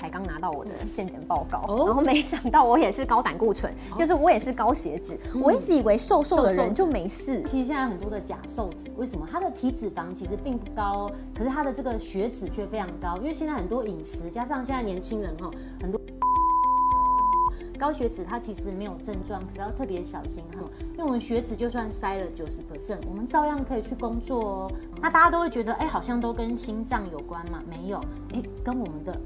才刚拿到我的健检报告，然后没想到我也是高胆固醇，就是我也是高血脂。我一直以为瘦瘦的人就没事，其实现在很多的假瘦子，为什么他的体脂肪其实并不高，可是他的这个血脂却非常高？因为现在很多饮食，加上现在年轻人很多。 高血脂它其实没有症状，可是要特别小心哈，因为我们血脂就算塞了90%，我们照样可以去工作哦。那大家都会觉得，哎，好像都跟心脏有关嘛？没有，哎，跟我们的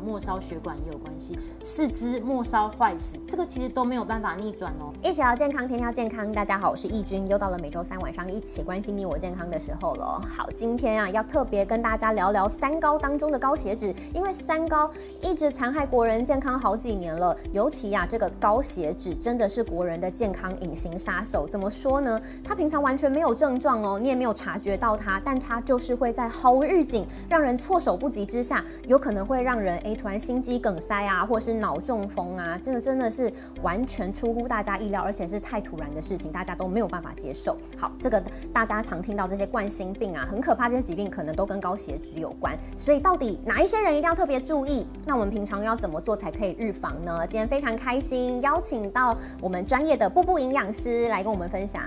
末梢血管也有关系，四肢末梢坏死，这个其实都没有办法逆转哦。一起聊健康，天天要健康。大家好，我是易君，又到了每周三晚上一起关心你我健康的时候了。好，今天啊要特别跟大家聊聊三高当中的高血脂，因为三高一直残害国人健康好几年了，尤其这个高血脂真的是国人的健康隐形杀手。怎么说呢？它平常完全没有症状哦，你也没有察觉到它，但它就是会在毫无预警、让人措手不及之下，有可能会让人突然心肌梗塞啊，或是脑中风啊，这个真的是完全出乎大家意料，而且是太突然的事情，大家都没有办法接受。好，这个大家常听到这些冠心病啊，很可怕，这些疾病可能都跟高血脂有关。所以到底哪一些人一定要特别注意？那我们平常要怎么做才可以预防呢？今天非常开心，邀请到我们专业的步步营养师来跟我们分享。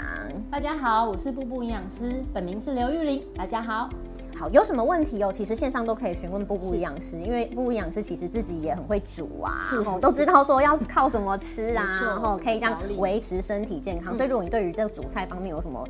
大家好，我是步步营养师，本名是刘玉玲。大家好。 好，有什么问题哦？其实线上都可以询问步步营养师，因为步步营养师其实自己也很会煮啊，都知道说要靠什么吃啊，然后可以这样维持身体健康。所以如果你对于这个煮菜方面有什么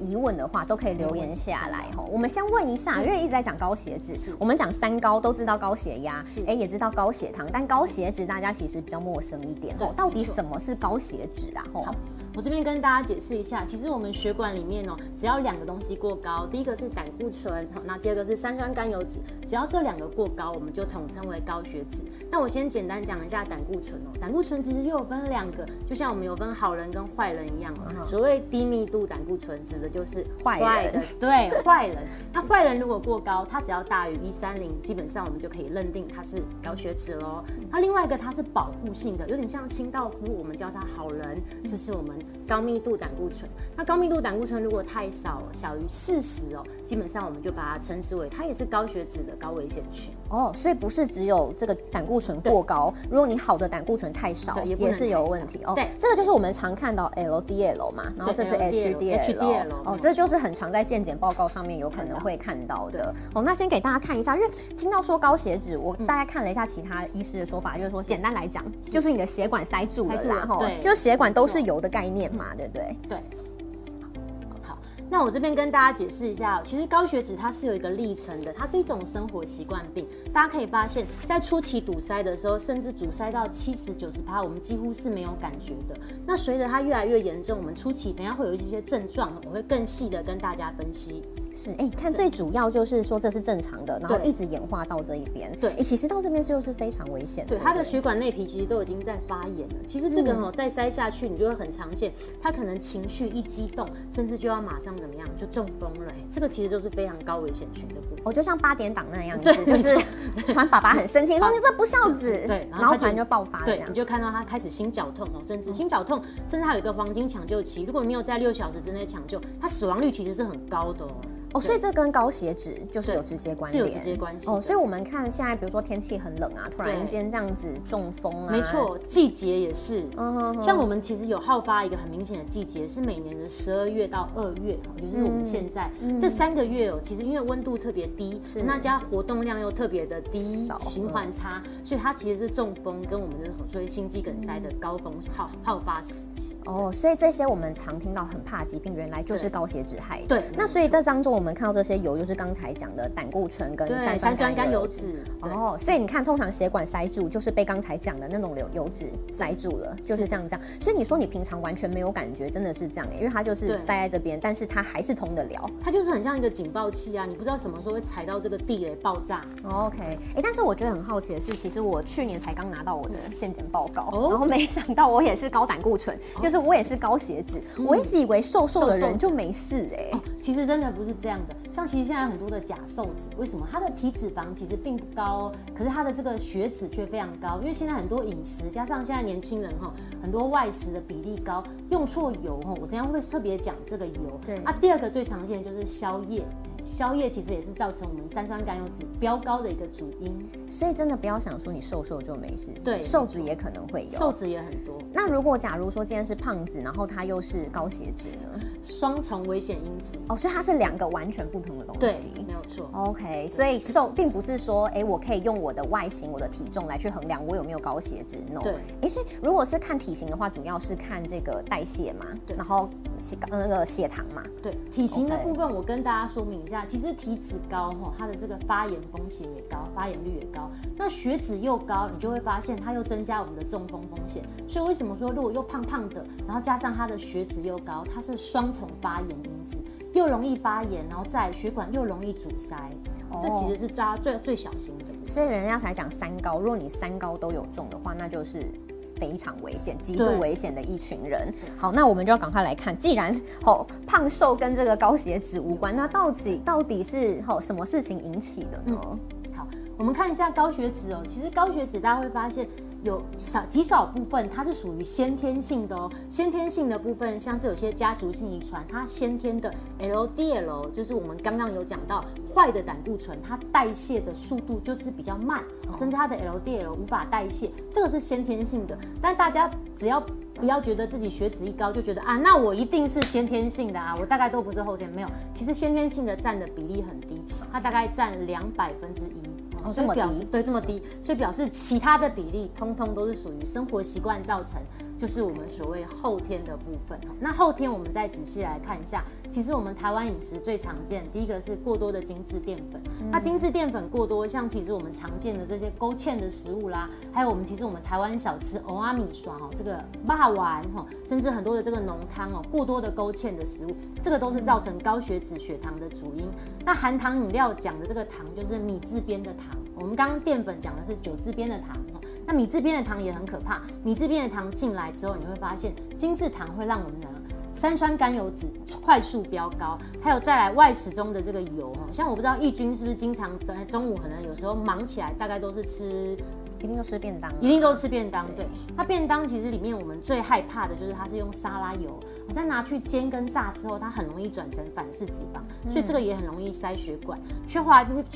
疑问的话，都可以留言下来哈。我们先问一下，因为一直在讲高血脂，我们讲三高都知道高血压，也知道高血糖，但高血脂大家其实比较陌生一点哦。到底什么是高血脂啊？好，我这边跟大家解释一下，其实我们血管里面哦，只要两个东西过高，第一个是胆固醇。 那第二个是三酸甘油脂，只要这两个过高，我们就统称为高血脂。那我先简单讲一下胆固醇哦，胆固醇其实又有分两个，就像我们有分好人跟坏人一样哦。所谓低密度胆固醇指的就是坏人，对，坏人。那坏人如果过高，它只要大于130，基本上我们就可以认定它是高血脂喽。那另外一个它是保护性的，有点像清道夫，我们叫它好人，就是我们高密度胆固醇。那高密度胆固醇如果太少，小于40哦，基本上我们就把 把它称之为，它也是高血脂的高危险群哦，所以不是只有这个胆固醇过高，如果你好的胆固醇太少，也是有问题哦。对，这个就是我们常看到 LDL 嘛，然后这是 HDL 哦，这就是很常在健检报告上面有可能会看到的哦。那先给大家看一下，因为听到说高血脂，我大概看了一下其他医师的说法，就是说简单来讲，就是你的血管塞住了啦，哈，就血管都是油的概念嘛，对不对？对。 那我这边跟大家解释一下，其实高血脂它是有一个历程的，它是一种生活习惯病。大家可以发现，在初期堵塞的时候，甚至堵塞到70-90%，我们几乎是没有感觉的。那随着它越来越严重，我们初期等一下会有一些症状，我会更细的跟大家分析。 是，哎，看最主要就是说这是正常的，然后一直演化到这一边。对，其实到这边就是非常危险的。对，它的血管内皮其实都已经在发炎了。其实这个再塞下去，你就会很常见，他可能情绪一激动，甚至就要马上怎么样就中风了。这个其实就是非常高危险群的部分。哦，就像8点档那样子，就是突然爸爸很生气说你这不孝子，对，然后突然就爆发。对，你就看到他开始心绞痛哦，甚至心绞痛，甚至还有一个黄金抢救期，如果没有在6小时之内抢救，他死亡率其实是很高的哦。 哦，所以这跟高血脂就是有直接关联，是有直接关系。哦，所以我们看现在，比如说天气很冷啊，突然间这样子中风啊，没错，季节也是。像我们其实有好发一个很明显的季节，是每年的12月到2月，就是我们现在这3个月哦，其实因为温度特别低，那加活动量又特别的低，循环差，所以它其实是中风跟我们的所谓心肌梗塞的高峰好发时期。哦，所以这些我们常听到很怕疾病，原来就是高血脂害的。对，那所以这当中。 我们看到这些油，就是刚才讲的胆固醇跟三酸甘油脂哦，所以你看，通常血管塞住，就是被刚才讲的那种油脂塞住了，就是像这样。所以你说你平常完全没有感觉，真的是这样，因为它就是塞在这边，但是它还是通得了，它就是很像一个警报器啊，你不知道什么时候会踩到这个地雷爆炸。OK， 但是我觉得很好奇的是，其实我去年才刚拿到我的健检报告，然后没想到我也是高胆固醇，就是我也是高血脂，我一直以为瘦瘦的人就没事其实真的不是这样。 像其实现在很多的假瘦子，为什么他的体脂肪其实并不高哦，可是他的这个血脂却非常高，因为现在很多饮食加上现在年轻人很多外食的比例高，用错油我等一下会特别讲这个油。对啊，第二个最常见的就是宵夜。宵夜其实也是造成我们三酸甘油酯飙高的一个主因。所以真的不要想说你瘦瘦就没事，对，瘦子也可能会有，瘦子也很多。那如果假如说今天是胖子，然后他又是高血脂呢？双重危险因子哦，所以它是两个完全不同的东西，对，没有错。OK， 所以瘦并不是说，哎，我可以用我的外形、我的体重来去衡量我有没有高血脂 ，no。对，哎，所以如果是看体型的话，主要是看这个代谢嘛，对，然后那个血糖嘛，对。体型的部分我跟大家说明一下，其实体脂高哈，它的这个发炎风险也高，发炎率也高。那血脂又高，你就会发现它又增加我们的中风风险。所以为什么说如果又胖胖的，然后加上它的血脂又高，它是双重发炎因子，又容易发炎，然后在血管又容易阻塞，这其实是大家最小心的。所以人家才讲三高，如果你三高都有中的话，那就是非常危险、极度危险的一群人。好，那我们就要赶快来看，既然胖瘦跟这个高血脂无关，那到底是什么事情引起的呢？好，我们看一下高血脂哦。其实高血脂大家会发现，有极少部分它是属于先天性的哦，先天性的部分像是有些家族性遗传，它先天的 LDL 就是我们刚刚有讲到坏的胆固醇，它代谢的速度就是比较慢，甚至它的 LDL 无法代谢，这个是先天性的。但大家只要不要觉得自己血脂一高就觉得啊，那我一定是先天性的啊，我大概都不是后天，没有，其实先天性的占的比例很低，它大概占2%。哦，所以表示对这么低，所以表示其他的比例通通都是属于生活习惯造成，就是我们所谓后天的部分。那后天我们再仔细来看一下，其实我们台湾饮食最常见，第一个是过多的精致淀粉。那精致淀粉过多，像其实我们常见的这些勾芡的食物啦，还有我们台湾小吃蚵仔米线哦，这个肉丸哈，甚至很多的这个浓汤哦，过多的勾芡的食物，这个都是造成高血脂血糖的主因。那含糖饮料讲的这个糖就是米字边的糖。我们刚刚淀粉讲的是酒字边的糖，那米字边的糖也很可怕。米字边的糖进来之后，你会发现精致糖会让我们的三酸甘油酯快速飙高，还有再来外食中的这个油，像我不知道奕君是不是经常在中午可能有时候忙起来，大概都是吃。一定都吃便当，一定都吃便当。对，它便当其实里面我们最害怕的就是它是用沙拉油，但拿去煎跟炸之后，它很容易转成反式脂肪，所以这个也很容易塞血管。缺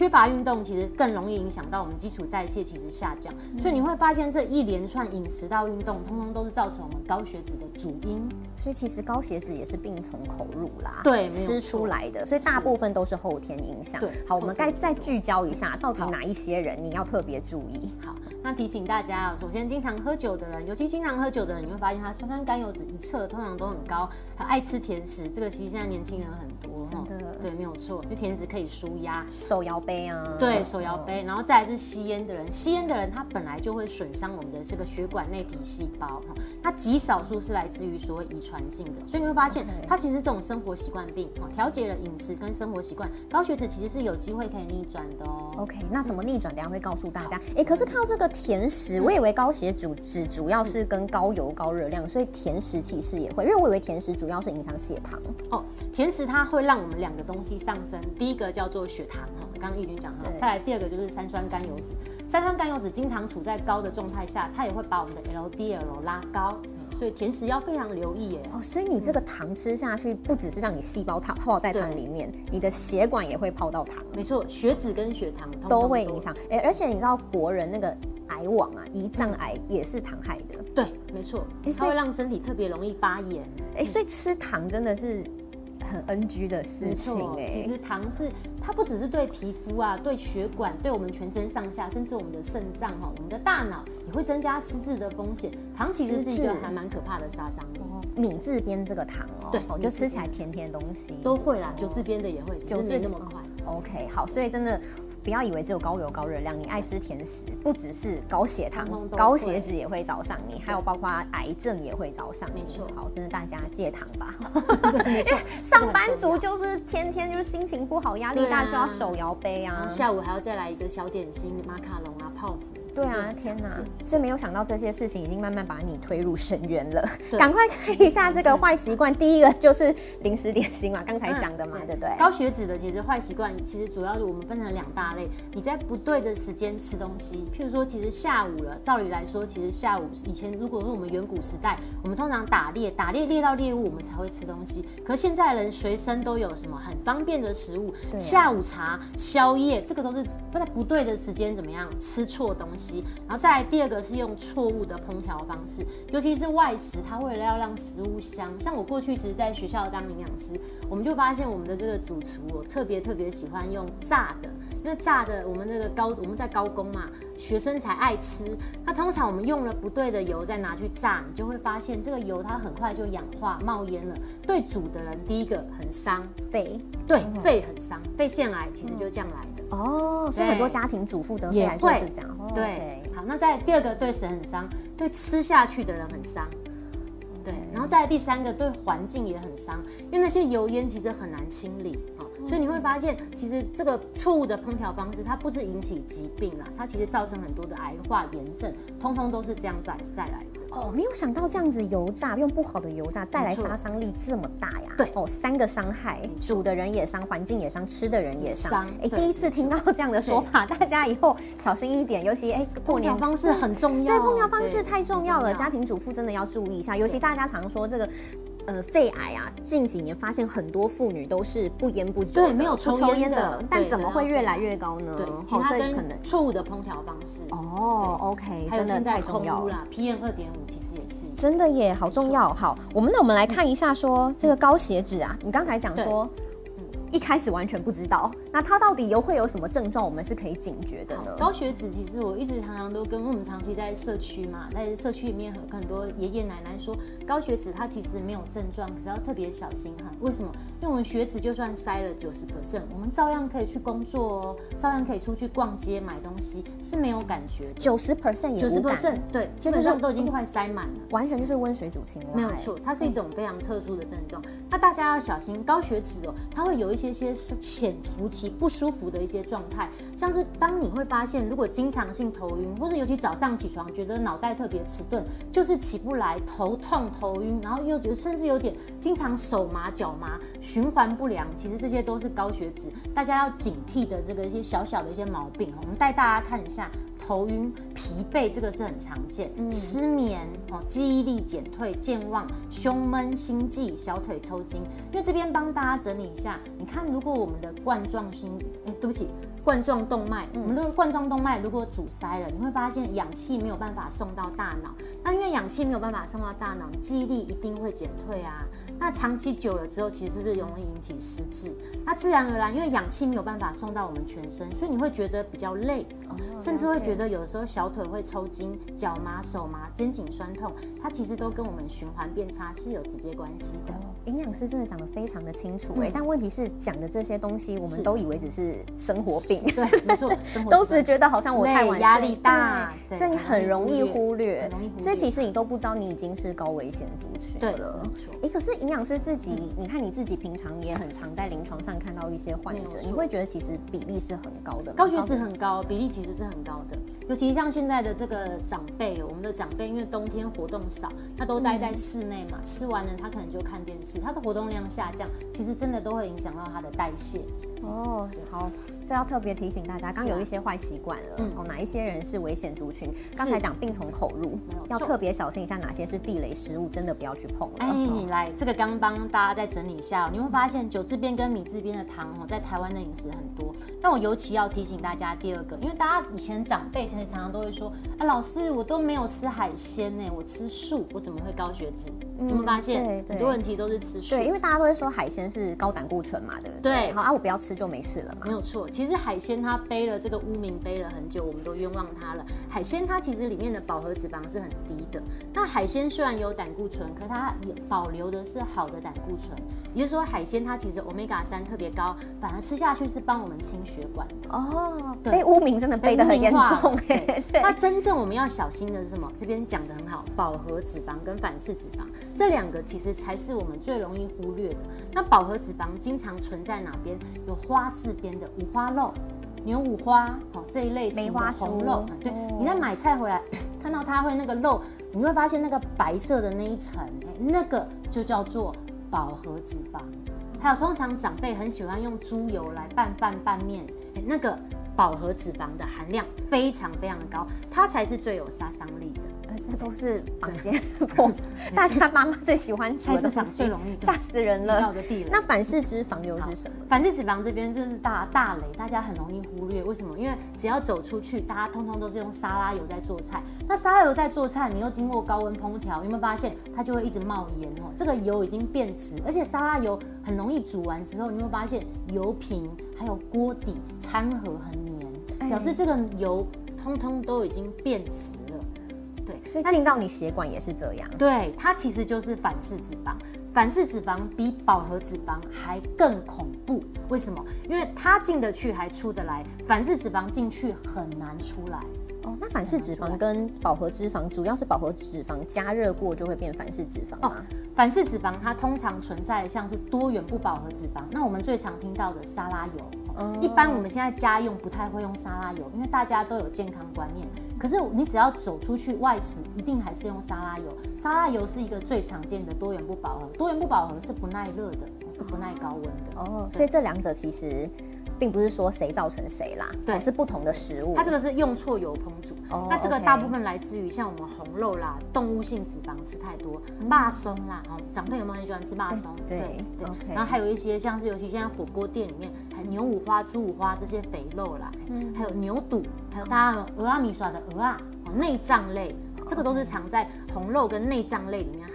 乏运动，其实更容易影响到我们基础代谢其实下降。所以你会发现这一连串饮食到运动，通通都是造成我们高血脂的主因。所以其实高血脂也是病从口入啦，对，吃出来的，所以大部分都是后天影响。好，我们该再聚焦一下，到底哪一些人你要特别注意？好。那提醒大家，首先经常喝酒的人，尤其经常喝酒的人，你会发现他三酸甘油酯一测通常都很高，还爱吃甜食，这个其实现在年轻人很多，真的，对，没有错，因为甜食可以舒压，手摇杯啊，对，手摇杯，然后再来是吸烟的人，吸烟的人他本来就会损伤我们的这个血管内皮细胞，那极少数是来自于所谓遗传性的，所以你会发现它其实这种生活习惯病，调节了饮食跟生活习惯，高血脂其实是有机会可以逆转的哦。OK， 那怎么逆转？等一下会告诉大家。哎，可是靠这个甜食，我以为高血脂主要是跟高油高热量，所以甜食其实也会，因为我以为甜食主要是影响血糖哦。甜食它会让我们两个东西上升，第一个叫做血糖哈，刚刚奕君讲哈，再来第二个就是三酸甘油酯。三酸甘油酯经常处在高的状态下，它也会把我们的 LDL 拉高。所以甜食要非常留意耶。哦，所以你这个糖吃下去，不只是让你细胞泡在糖里面，你的血管也会泡到糖。没错，血脂跟血糖通通都会影响。哎，而且你知道国人那个癌网啊，胰脏癌也是糖害的。对，没错，它会让身体特别容易发炎。哎，所以吃糖真的是很 NG 的事情哎。其实糖是它不只是对皮肤啊、对血管、对我们全身上下，甚至我们的肾脏哈、我们的大脑。也会增加失智的风险，糖其实是一个还蛮可怕的杀伤力。米字边这个糖哦，对，就吃起来甜甜的东西都会啦，酒字边的也会，酒字那么快。OK， 好，所以真的不要以为只有高油高热量，你爱吃甜食，不只是高血糖、高血脂也会找上你，还有包括癌症也会找上你。没错，好，真的大家戒糖吧。没错，上班族就是天天就是心情不好、压力大就要手摇杯啊，下午还要再来一个小点心、马卡龙啊、泡芙。对啊，天哪！所以没有想到这些事情已经慢慢把你推入深渊了。赶快看一下这个坏习惯，第一个就是零食点心嘛，刚才讲的嘛，对不对？高血脂的其实坏习惯，其实主要是我们分成两大类。你在不对的时间吃东西，譬如说，其实下午了，照理来说，其实下午以前如果是我们远古时代，我们通常打猎到猎物，我们才会吃东西。可是现在人随身都有什么很方便的食物，下午茶、宵夜，这个都是在不对的时间怎么样吃错东西。然后再来第二个是用错误的烹调方式，尤其是外食，它为了要让食物香。像我过去其实在学校当营养师，我们就发现我们的这个主厨，我特别喜欢用炸的，因为炸的我们在高工嘛，学生才爱吃。那通常我们用了不对的油再拿去炸，你就会发现这个油它很快就氧化冒烟了。对煮的人，第一个很伤肺，对肺很伤，肺腺癌其实就这样来的。哦，所以很多家庭主妇得肺癌就是这样。对，好，那再第二个对神很伤，对吃下去的人很伤。对，然后再来第三个对环境也很伤，因为那些油烟其实很难清理。所以你会发现，其实这个错误的烹调方式，它不止引起疾病啦，它其实造成很多的癌化、炎症，通通都是这样再来的。哦，没有想到这样子油炸，用不好的油炸带来杀伤力这么大呀！对，哦，三个伤害，煮的人也伤，环境也伤，吃的人也伤。哎，第一次听到这样的说法，大家以后小心一点，尤其过年烹调方式很重要，对，烹调方式太重要了，家庭主妇真的要注意一下，尤其大家常说这个。肺癌啊，近几年发现很多妇女都是不烟不酒的，对，没有抽烟的，但怎么会越来越高呢？对，其他跟错误的烹调方式。哦 ，OK， 真的太重要了。PM2.5其实也是真的耶，好重要。好，我们来看一下说这个高血脂啊，你刚才讲说。一开始完全不知道，那它到底会有什么症状，我们是可以警觉的呢？高血脂其实我一直常都跟我们长期在社区嘛，在社区里面很多爷爷奶奶说，高血脂它其实没有症状，可是要特别小心哈。为什么？因为我们血脂就算塞了90%，我们照样可以去工作哦，照样可以出去逛街买东西，是没有感觉的。90% 也无感，对，基本上都已经快塞满了，完全就是温水煮青蛙。没有错，它是一种非常特殊的症状。那大家要小心高血脂哦，它会有一些是潜伏期不舒服的一些状态，像是当你会发现，如果经常性头晕，或是尤其早上起床觉得脑袋特别迟钝，就是起不来，头痛、头晕，然后又甚至有点经常手麻、脚麻，循环不良，其实这些都是高血脂，大家要警惕的这个一些小小的一些毛病。我们带大家看一下。头晕、疲惫，这个是很常见。失眠、记忆力减退、健忘、胸闷、心悸、小腿抽筋。因为这边帮大家整理一下，你看，如果我们的冠状动脉，我们的冠状动脉如果阻塞了，你会发现氧气没有办法送到大脑。那因为氧气没有办法送到大脑，记忆力一定会减退啊。那长期久了之后，其实是不是容易引起失智？那自然而然，因为氧气没有办法送到我们全身，所以你会觉得比较累，甚至会觉得有的时候小腿会抽筋、脚麻、手麻、肩颈酸痛，它其实都跟我们循环变差是有直接关系的。营养师真的讲得非常的清楚但问题是讲的这些东西，我们都以为只是生活病。对，没错，都只觉得好像我太晚睡，压力大，所以你很容易忽略，所以其实你都不知道你已经是高危险族群了。对，可是营养师自己，你看你自己平常也很常在临床上看到一些患者，你会觉得其实比例是很高的，高血脂很高，比例其实是很高的。尤其像现在的这个长辈，我们的长辈因为冬天活动少，他都待在室内嘛，吃完了他可能就看电视，他的活动量下降，其实真的都会影响到他的代谢。哦，好。这要特别提醒大家，刚有一些坏习惯了，哪一些人是危险族群？刚才讲病从口入，要特别小心一下，哪些是地雷食物，真的不要去碰了。来，这个刚帮大家再整理一下，你会发现酒制边跟米制边的糖在台湾的饮食很多。那我尤其要提醒大家第二个，因为大家以前长辈其实常常都会说啊，老师我都没有吃海鲜呢，我吃素，我怎么会高血脂？你会发现很多问题都是吃素，对，因为大家都会说海鲜是高胆固醇嘛，对不对？对，好啊，我不要吃就没事了嘛，没有错。其实海鲜它背了这个污名，背了很久，我们都冤枉它了。海鲜它其实里面的饱和脂肪是很低的。那海鲜虽然有胆固醇，可它也保留的是好的胆固醇，也就是说海鲜它其实 Omega-3 特别高，反而吃下去是帮我们清血管的。哦，被污名真的背得很严重。那真正我们要小心的是什么？这边讲得很好，饱和脂肪跟反式脂肪这两个其实才是我们最容易忽略的。那饱和脂肪经常存在哪边？有花字边的五花肉。牛五花哦这一类梅花红肉，对，你在买菜回来看到它会那个肉，你会发现那个白色的那一层，那个就叫做饱和脂肪。还有通常长辈很喜欢用猪油来拌饭拌面，那个饱和脂肪的含量非常非常的高，它才是最有杀伤力的。这都是坊间大家妈妈最喜欢吃的，最容易吓死人了。那反式脂肪油是什么？反式脂肪这边就是大雷，大家很容易忽略。为什么？因为只要走出去，大家通通都是用沙拉油在做菜。那沙拉油在做菜，你又经过高温烹调，有没有发现它就会一直冒烟哦？这个油已经变质，而且沙拉油很容易煮完之后，你会发现油瓶还有锅底掺和很黏，表示这个油通通都已经变质。对，所以进到你血管也是这样。对，它其实就是反式脂肪。反式脂肪比饱和脂肪还更恐怖，为什么？因为它进得去还出得来，反式脂肪进去很难出来。哦，那反式脂肪跟饱和脂肪，主要是饱和脂肪加热过就会变反式脂肪吗？哦，反式脂肪它通常存在像是多元不饱和脂肪，那我们最常听到的沙拉油。一般我们现在家用不太会用沙拉油，因为大家都有健康观念。可是你只要走出去外食，一定还是用沙拉油。沙拉油是一个最常见的多元不饱和，多元不饱和是不耐热的，是不耐高温的。哦，所以这两者其实并不是说谁造成谁啦，对，是不同的食物。它这个是用错油烹煮，那这个大部分来自于像我们红肉啦、动物性脂肪吃太多，肉松啦，哦，长辈有没有很喜欢吃肉松？对，然后还有一些像是尤其现在火锅店里面，牛五花、猪五花这些肥肉啦，还有牛肚，还有大家有蚵仔米线的蚵仔，内脏类，这个都是藏在红肉跟内脏类里面。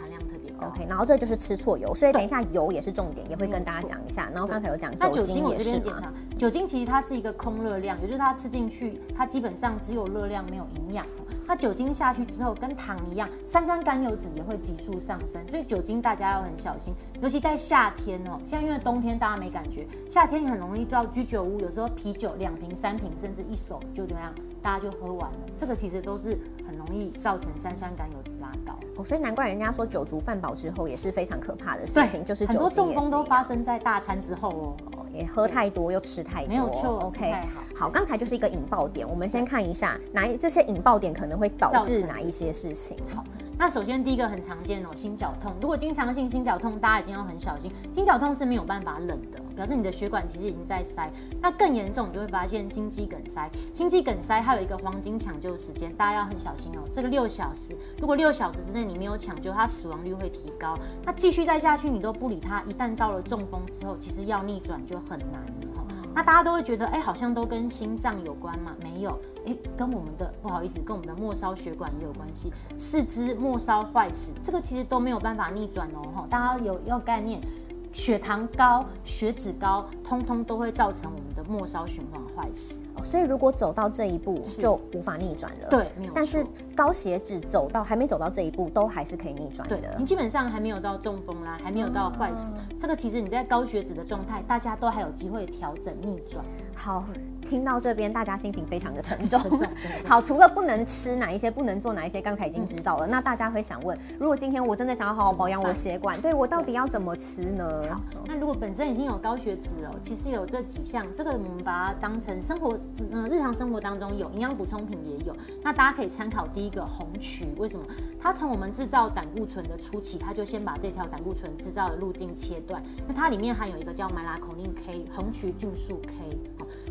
OK， 然后这就是吃错油，所以等一下油也是重点，也会跟大家讲一下。然后刚才有讲酒精也是嘛，酒精其实它是一个空热量，也就是它吃进去，它基本上只有热量没有营养。它酒精下去之后，跟糖一样，三酸甘油脂也会急速上升，所以酒精大家要很小心，尤其在夏天哦。现在因为冬天大家没感觉，夏天很容易到居酒屋，有时候啤酒2瓶、3瓶，甚至一手就怎么样，大家就喝完了。这个其实都是很容易造成三酸甘油脂拉高。哦，所以难怪人家说酒足饭饱之后也是非常可怕的事情，就是酒精很多中风都发生在大餐之后哦。也喝太多又吃太多，没有错。OK， 好，刚才就是一个引爆点，我们先看一下这些引爆点可能会导致哪一些事情。好，那首先第一个很常见哦，心绞痛。如果经常性心绞痛，大家已经要很小心。心绞痛是没有办法冷的，表示你的血管其实已经在塞。那更严重，你就会发现心肌梗塞。心肌梗塞它有一个黄金抢救时间，大家要很小心哦。这个6小时，如果6小时之内你没有抢救，它死亡率会提高。那继续再下去，你都不理它，一旦到了中风之后，其实要逆转就很难哦。那大家都会觉得，哎，好像都跟心脏有关嘛？没有，哎，跟我们的跟我们的末梢血管也有关系。四肢末梢坏死，这个其实都没有办法逆转哦。大家要概念，血糖高、血脂高，通通都会造成我们的末梢循环坏死。所以如果走到这一步就无法逆转了。对，没有。但是高血脂还没走到这一步，都还是可以逆转的。对，你基本上还没有到中风啦，还没有到坏死。这个其实你在高血脂的状态，大家都还有机会调整逆转。好，听到这边大家心情非常的沉重。好，除了不能吃哪一些，不能做哪一些，刚才已经知道了。那大家会想问，如果今天我真的想要好好保养我的血管，对我到底要怎么吃呢？好，那如果本身已经有高血脂哦，其实有这几项，这个我们把它当成生活。日常生活当中有营养补充品也有，那大家可以参考第一个红曲，为什么？它从我们制造胆固醇的初期，它就先把这条胆固醇制造的路径切断，那它里面含有一个叫 melatonin K 红曲菌素 K。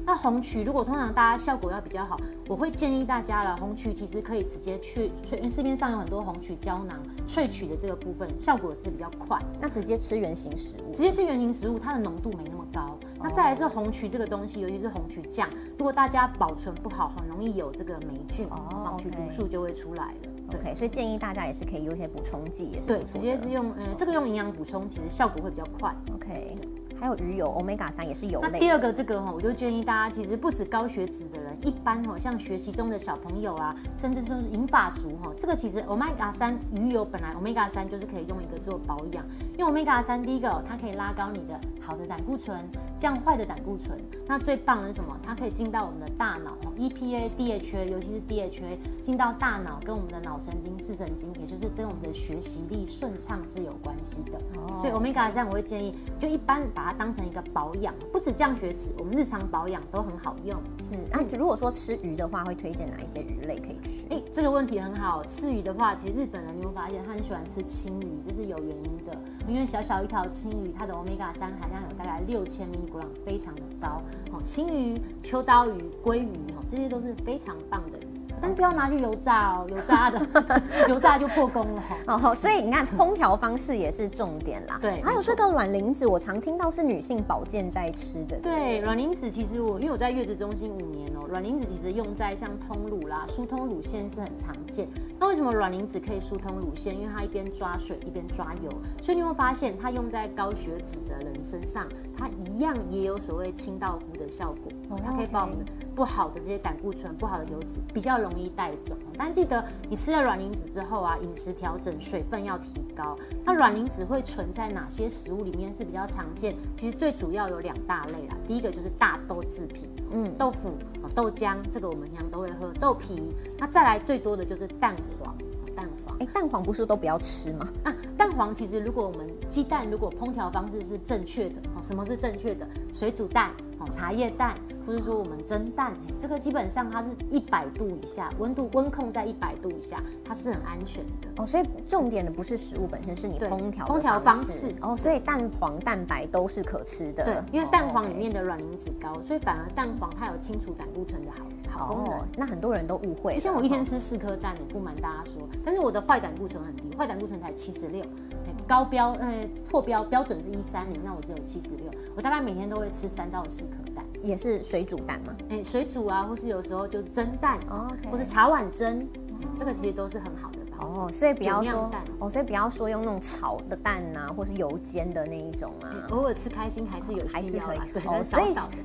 那红曲如果通常大家效果要比较好，我会建议大家了，红曲其实可以直接去市面上有很多红曲胶囊，萃取的这个部分效果是比较快。那直接吃原型食物，它的浓度没那么高。那再来是红曲这个东西，尤其是红曲酱，如果大家保存不好，很容易有这个霉菌，上去毒素就会出来了。OK， 所以建议大家也是可以用一些补充剂，也是对，直接是用这个用营养补充，其实效果会比较快。OK。还有鱼油，Omega 3也是油类。那第二个这个我就建议大家，其实不止高血脂的人，一般哦，像学习中的小朋友啊，甚至是银发族哈，这个其实 Omega 3鱼油本来 Omega 3就是可以用一个做保养，因为 Omega 3第一个它可以拉高你的好的胆固醇，降坏的胆固醇。那最棒的是什么？它可以进到我们的大脑 ，EPA、DHA， 尤其是 DHA 进到大脑跟我们的脑神经、视神经，也就是跟我们的学习力顺畅是有关系的。哦、所以 Omega 3我会建议，就一般把它当成一个保养，不止降血脂，我们日常保养都很好用。是，那、如果说吃鱼的话，会推荐哪一些鱼类可以吃？哎、欸，这个问题很好。吃鱼的话，其实日本人你会发现他很喜欢吃青鱼，这是有原因的，因为小小一条青鱼，它的 Omega 3含量有大概6000 mg， 非常的高。哦，青鱼、秋刀鱼、鲑鱼，哦，这些都是非常棒的。但是不要拿去油炸哦，油炸的油炸就破功了哦。所以你看，烹调方式也是重点啦。对，还有这个卵磷脂，我常听到是女性保健在吃的。对，卵磷脂其实因为我在月子中心5年哦，卵磷脂其实用在像通乳啦、疏通乳腺是很常见。那为什么卵磷脂可以疏通乳腺？因为它一边抓水一边抓油，所以你会发现它用在高血脂的人身上，它一样也有所谓清道夫的效果。它可以把我们不好的这些胆固醇、不好的油脂比较容易带走，但记得你吃了卵磷脂之后啊，饮食调整，水分要提高。那卵磷脂会存在哪些食物里面是比较常见？其实最主要有2大类啦，第一个就是大豆制品，豆腐、豆浆，这个我们平常都会喝，豆皮。那再来最多的就是蛋黄。蛋黄不是都不要吃吗？啊，蛋黄其实如果我们鸡蛋如果烹调方式是正确的，什么是正确的？水煮蛋、茶叶蛋，或者说我们蒸蛋，这个基本上它是100度以下，温控在100度以下，它是很安全的哦。所以重点的不是食物本身，是你烹调方式哦。所以蛋黄、蛋白都是可吃的，对，因为蛋黄里面的卵磷脂高，所以反而蛋黄它有清除胆固醇的好功能。哦，那很多人都误会了，像我一天吃4颗蛋，也不瞒大家说，但是我的坏胆固醇很低，坏胆固醇才76，高标破标标准是130，那我只有76。我大概每天都会吃3到4颗蛋，也是水煮蛋吗？水煮啊，或是有时候就蒸蛋，或是茶碗蒸，这个其实都是很好的。哦，所以不要说用那种炒的蛋啊，或是油煎的那一种啊，偶尔吃开心还是有需要啦，对，哦，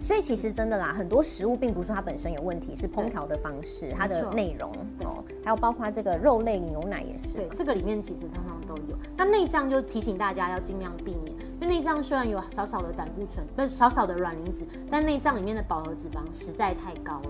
所以其实真的啦，很多食物并不是它本身有问题，是烹调的方式、它的内容哦，还有包括这个肉类、牛奶也是，对，这个里面其实通常都有。那内脏就提醒大家要尽量避免。因为内脏虽然有少少的胆固醇，不少少的卵磷脂，但内脏里面的饱和脂肪实在太高了，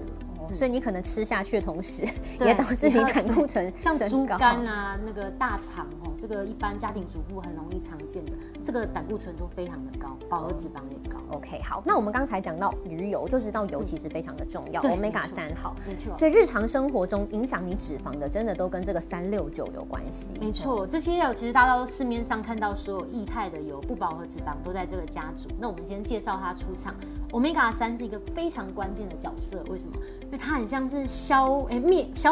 所以你可能吃下去的同时，也导致你胆固醇像猪肝啊、那个大肠这个一般家庭主妇很容易常见的，这个胆固醇都非常的高，饱和脂肪也高。OK， 好，那我们刚才讲到鱼油，就知道油其实非常的重要，Omega 3好，没错。所以日常生活中影响你脂肪的，真的都跟这个369有关系。没错，这些油其实大家都市面上看到所有液态的油，不饱和脂肪都在这个家族。那我们先介绍它出场， Omega 3是一个非常关键的角色，为什么？因为它很像是消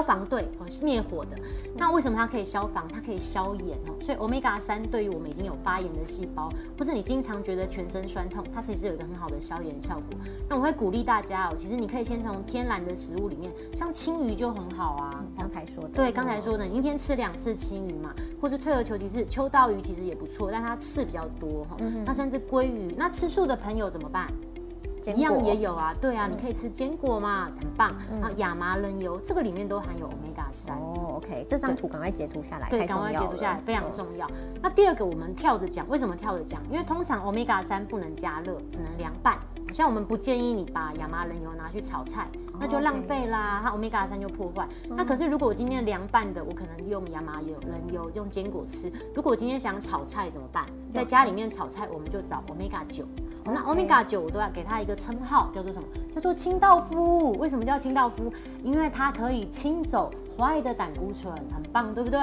防队灭火的。那为什么它可以消防？它可以消炎。所以 Omega 3对于我们已经有发炎的细胞，或是你经常觉得全身酸痛，它其实有一个很好的消炎效果。那我会鼓励大家哦，其实你可以先从天然的食物里面，像青鱼就很好啊。刚才说的，对，刚才说的，你一天吃2次青鱼嘛，或是退而求其次，秋刀鱼其实也不错，但它刺比较多哈。那甚至鲑鱼，那吃素的朋友怎么办？一样也有啊，对啊，你可以吃坚果嘛，很棒。啊，亚麻仁油这个里面都含有 Omega 3。哦 ，OK， 这张图赶快截图下来，对，赶快截图下来，非常重要。那第2个我们跳着讲，为什么跳着讲？因为通常 Omega 3不能加热，只能凉拌。像我们不建议你把亚麻仁油拿去炒菜，那就浪费啦，它 Omega 3就破坏。那可是如果我今天凉拌的，我可能用亚麻仁油用坚果吃。如果我今天想炒菜怎么办？在家里面炒菜，我们就找 Omega 9。那 Omega 9我都要给它一个称号，叫做什么？叫做清道夫。为什么叫清道夫？因为它可以清走坏的胆固醇，很棒，对不对？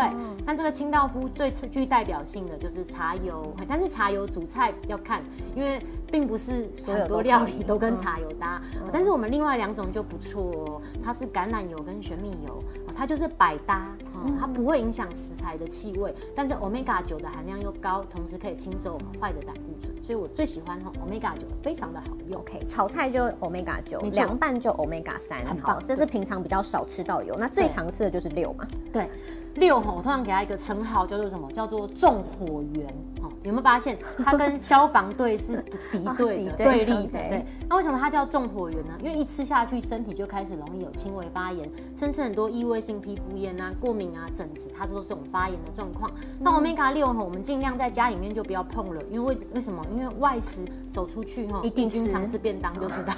但这个清道夫最具代表性的就是茶油，但是茶油煮菜要看，因为并不是很多料理都跟茶油搭。但是我们另外2种就不错哦，它是橄榄油跟玄米油，它就是百搭。它不会影响食材的气味，但是 Omega 9的含量又高，同时可以清走我们坏的胆固醇，所以我最喜欢 Omega 9，非常的好用。OK， 炒菜就 Omega 9，凉拌就 Omega 3，好，这是平常比较少吃到油，那最常吃的就是6嘛。对，6我通常给它一个称号叫做什么？叫做纵火源。有没有发现它跟消防队是敌对的、对立的？对。那为什么它叫纵火源呢？因为一吃下去，身体就开始容易有轻微发炎，甚至很多异位性皮肤炎啊、过敏啊、疹子，它都是这种发炎的状况。那Omega-6我们尽量在家里面就不要碰了，因为为什么？因为外食走出去哈，一定经常吃便当就知道，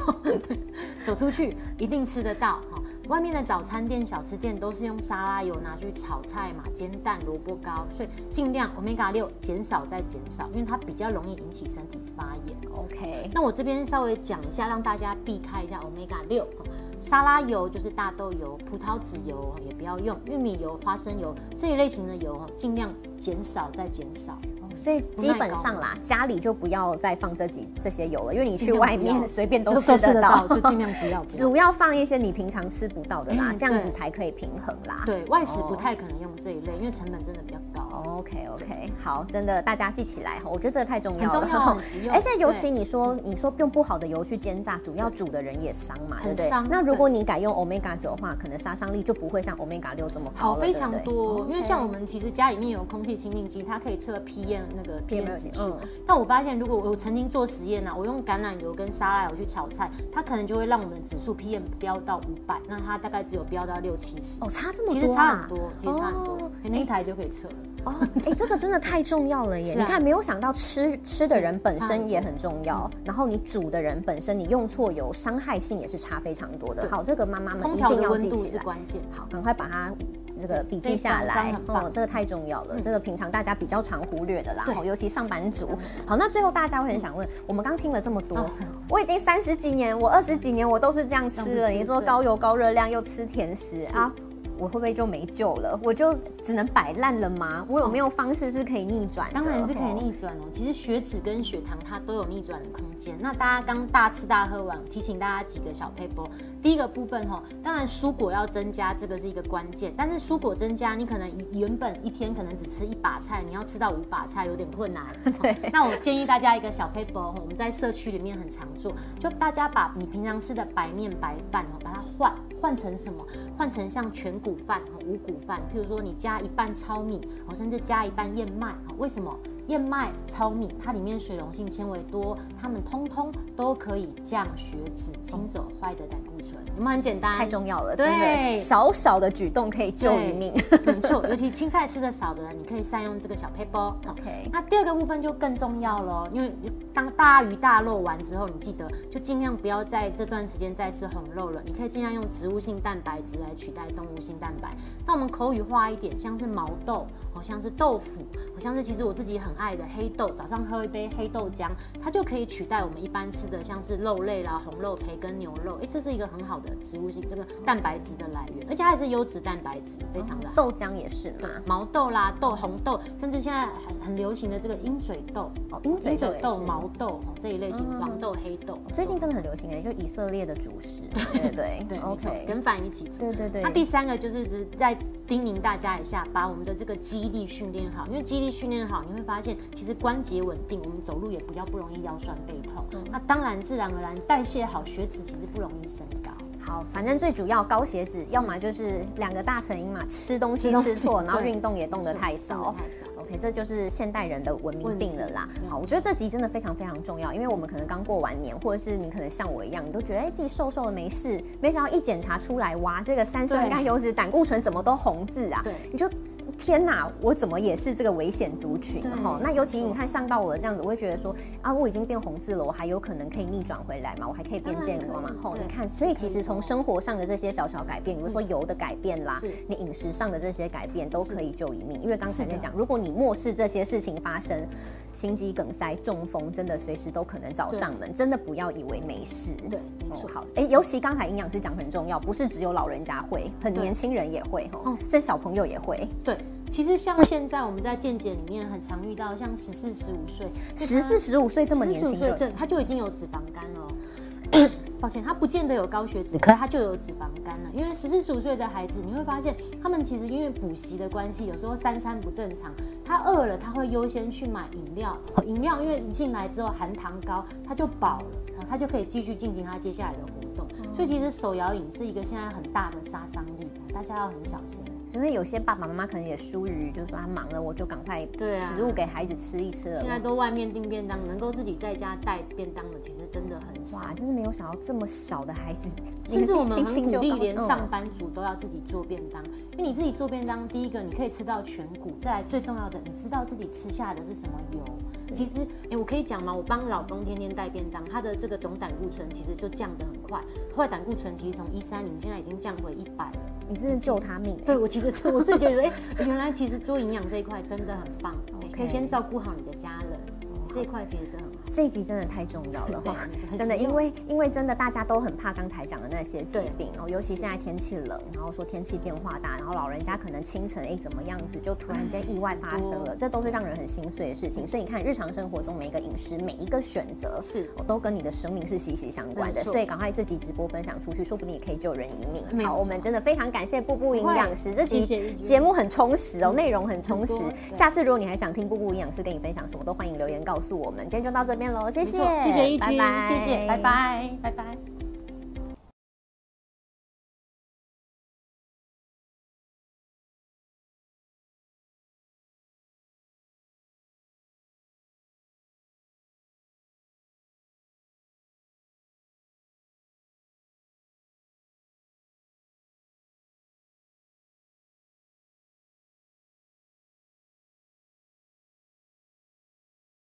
走出去一定吃得到哈。外面的早餐店、小吃店都是用沙拉油拿去炒菜嘛，煎蛋、萝卜糕，所以尽量 Omega-6减少再减少，因为它比较容易引起身体发炎。OK， 那我这边稍微讲一下，让大家避开一下 Omega-6。沙拉油就是大豆油、葡萄籽油也不要用，玉米油、花生油这一类型的油尽量减少再减少。所以基本上啦，家里就不要再放这些油了，因为你去外面随便都吃得到，就尽量不要。主要放一些你平常吃不到的啦，这样子才可以平衡啦。对，外食不太可能用这一类，因为成本真的比较高。OK， 好，真的大家记起来，我觉得这个太重要了，很重要，很实用。而且尤其你说用不好的油去煎炸，主要煮的人也伤嘛，对不对？那如果你改用 Omega-9的话，可能杀伤力就不会像 Omega-6这么高了，非常多。因为像我们其实家里面有空气清净机，它可以测 PM。那个 PM 指数，但我发现，如果我曾经做实验啊，我用橄榄油跟沙拉油去炒菜，它可能就会让我们的指数 PM 飙到500，那它大概只有飙到670。哦，差这么多，其实差很多，其实差很多，那一台就可以测了。哦，哎，这个真的太重要了耶！你看，没有想到吃的人本身也很重要，然后你煮的人本身，你用错油，伤害性也是差非常多的。好，这个妈妈们一定要记起来，好，赶快把它。这个笔记下来哦，这个太重要了，这个平常大家比较常忽略的啦，尤其上班族。好，那最后大家会很想问，我们刚听了这么多，我已经30几年，我20几年我都是这样吃了，你说高油高热量又吃甜食啊，我会不会就没救了？我就只能摆烂了吗？我有没有方式是可以逆转的？当然是可以逆转哦。其实血脂跟血糖它都有逆转的空间。那大家刚大吃大喝完，提醒大家几个小撇步。第一个部分哈，当然蔬果要增加，这个是一个关键。但是蔬果增加，你可能原本一天可能只吃1把菜，你要吃到5把菜有点困难。对。那我建议大家一个小撇步，我们在社区里面很常做，就大家把你平常吃的白面白饭把它换成什么？换成像全谷饭、五谷饭，譬如说你加1半糙米，甚至加1半燕麦，为什么？燕麦、糙米，它里面水溶性纤维多，它们通通都可以降血脂、清走坏的胆固醇。有没有很简单？太重要了，真的，少少的举动可以救一命。没错，尤其青菜吃的少的人，你可以善用这个小撇步。OK， 那第二个部分就更重要了，因为当大鱼大肉完之后，你记得就尽量不要在这段时间再吃红肉了，你可以尽量用植物性蛋白质来取代动物性蛋白。那我们口语化一点，像是毛豆，好像是豆腐，好像是其实我自己很爱的黑豆，早上喝一杯黑豆浆，它就可以取代我们一般吃的像是肉类啦、红肉、培根、牛肉，这是一个很好的植物性这个蛋白质的来源，而且它也是优质蛋白质，非常的好。豆浆也是嘛，毛豆啦、红豆，甚至现在很流行的这个鹰嘴豆、鹰嘴豆、毛豆这一类型，黄豆、黑豆，最近真的很流行哎，就以色列的主食，对 ，OK， 跟饭一起吃，对。那第三个就是只在叮咛大家一下，把我们的这个肌力训练好，因为肌力训练好，你会发现其实关节稳定，我们走路也比较不容易腰酸背痛。那当然，自然而然代谢好，血脂其实不容易升高。好，反正最主要高血脂，要么就是2个大成因嘛，吃东西吃错，然后运动也动得太少。OK， 这就是现代人的文明病了啦。好，我觉得这集真的非常非常重要，因为我们可能刚过完年，或者是你可能像我一样，你都觉得自己瘦瘦的没事，没想到一检查出来，哇，这个3酸甘油脂、胆固醇怎么都红字啊，你就。天哪，我怎么也是这个危险族群哈？那尤其你看上到我的这样子，我会觉得说啊，我已经变红字了，我还有可能可以逆转回来嘛？我还可以变健康嘛？吼，你看，所以其实从生活上的这些小小改变，比如说油的改变啦，你饮食上的这些改变都可以救一命。因为刚才在讲，如果你漠视这些事情发生，心肌梗塞、中风，真的随时都可能找上门，真的不要以为没事。对，没错。好，尤其刚才营养师讲很重要，不是只有老人家会，很年轻人也会吼，甚至小朋友也会。对。其实像现在我们在健检里面很常遇到，像14、15岁，14、15岁这么年轻的，他就已经有脂肪肝了。抱歉，他不见得有高血脂，可是他就有脂肪肝了。因为14、15岁的孩子，你会发现他们其实因为补习的关系，有时候3餐不正常，他饿了他会优先去买饮料，因为进来之后含糖高，他就饱了，他就可以继续进行他接下来的活动。所以其实手摇饮是一个现在很大的杀伤力，大家要很小心。因为有些爸爸妈妈可能也疏于，就是说他忙了，我就赶快食物给孩子吃一吃了。现在都外面订便当，能够自己在家带便当的，其实真的很少。哇，真的没有想到这么小的孩子，甚至我们很鼓励连上班族都要自己做便当，因为你自己做便当，第一个你可以吃到全谷，再来最重要的，你知道自己吃下的是什么油。其实，我可以讲嘛，我帮老公天天带便当，他的这个总胆固醇其实就降得很快，坏胆固醇其实从130现在已经降回100了。你真的救他命！对，我其实我自己觉得，原来其实做营养这一块真的很棒，可以先照顾好你的家人。这一块其实是很好，这一集真的太重要了哈！真的，因为真的大家都很怕刚才讲的那些疾病，然后尤其现在天气冷，然后说天气变化大，然后老人家可能清晨怎么样子就突然间意外发生了，这都是让人很心碎的事情。所以你看，日常生活中每一个饮食、每一个选择，是都跟你的生命是息息相关的。所以赶快这集直播分享出去，说不定也可以救人一命。好，我们真的非常感谢布布营养师，这集节目很充实哦，内容很充实。下次如果你还想听布布营养师跟你分享什么，都欢迎留言告诉我们。今天就到这边喽，谢谢，谢谢一君，拜拜，谢谢，拜拜，拜拜。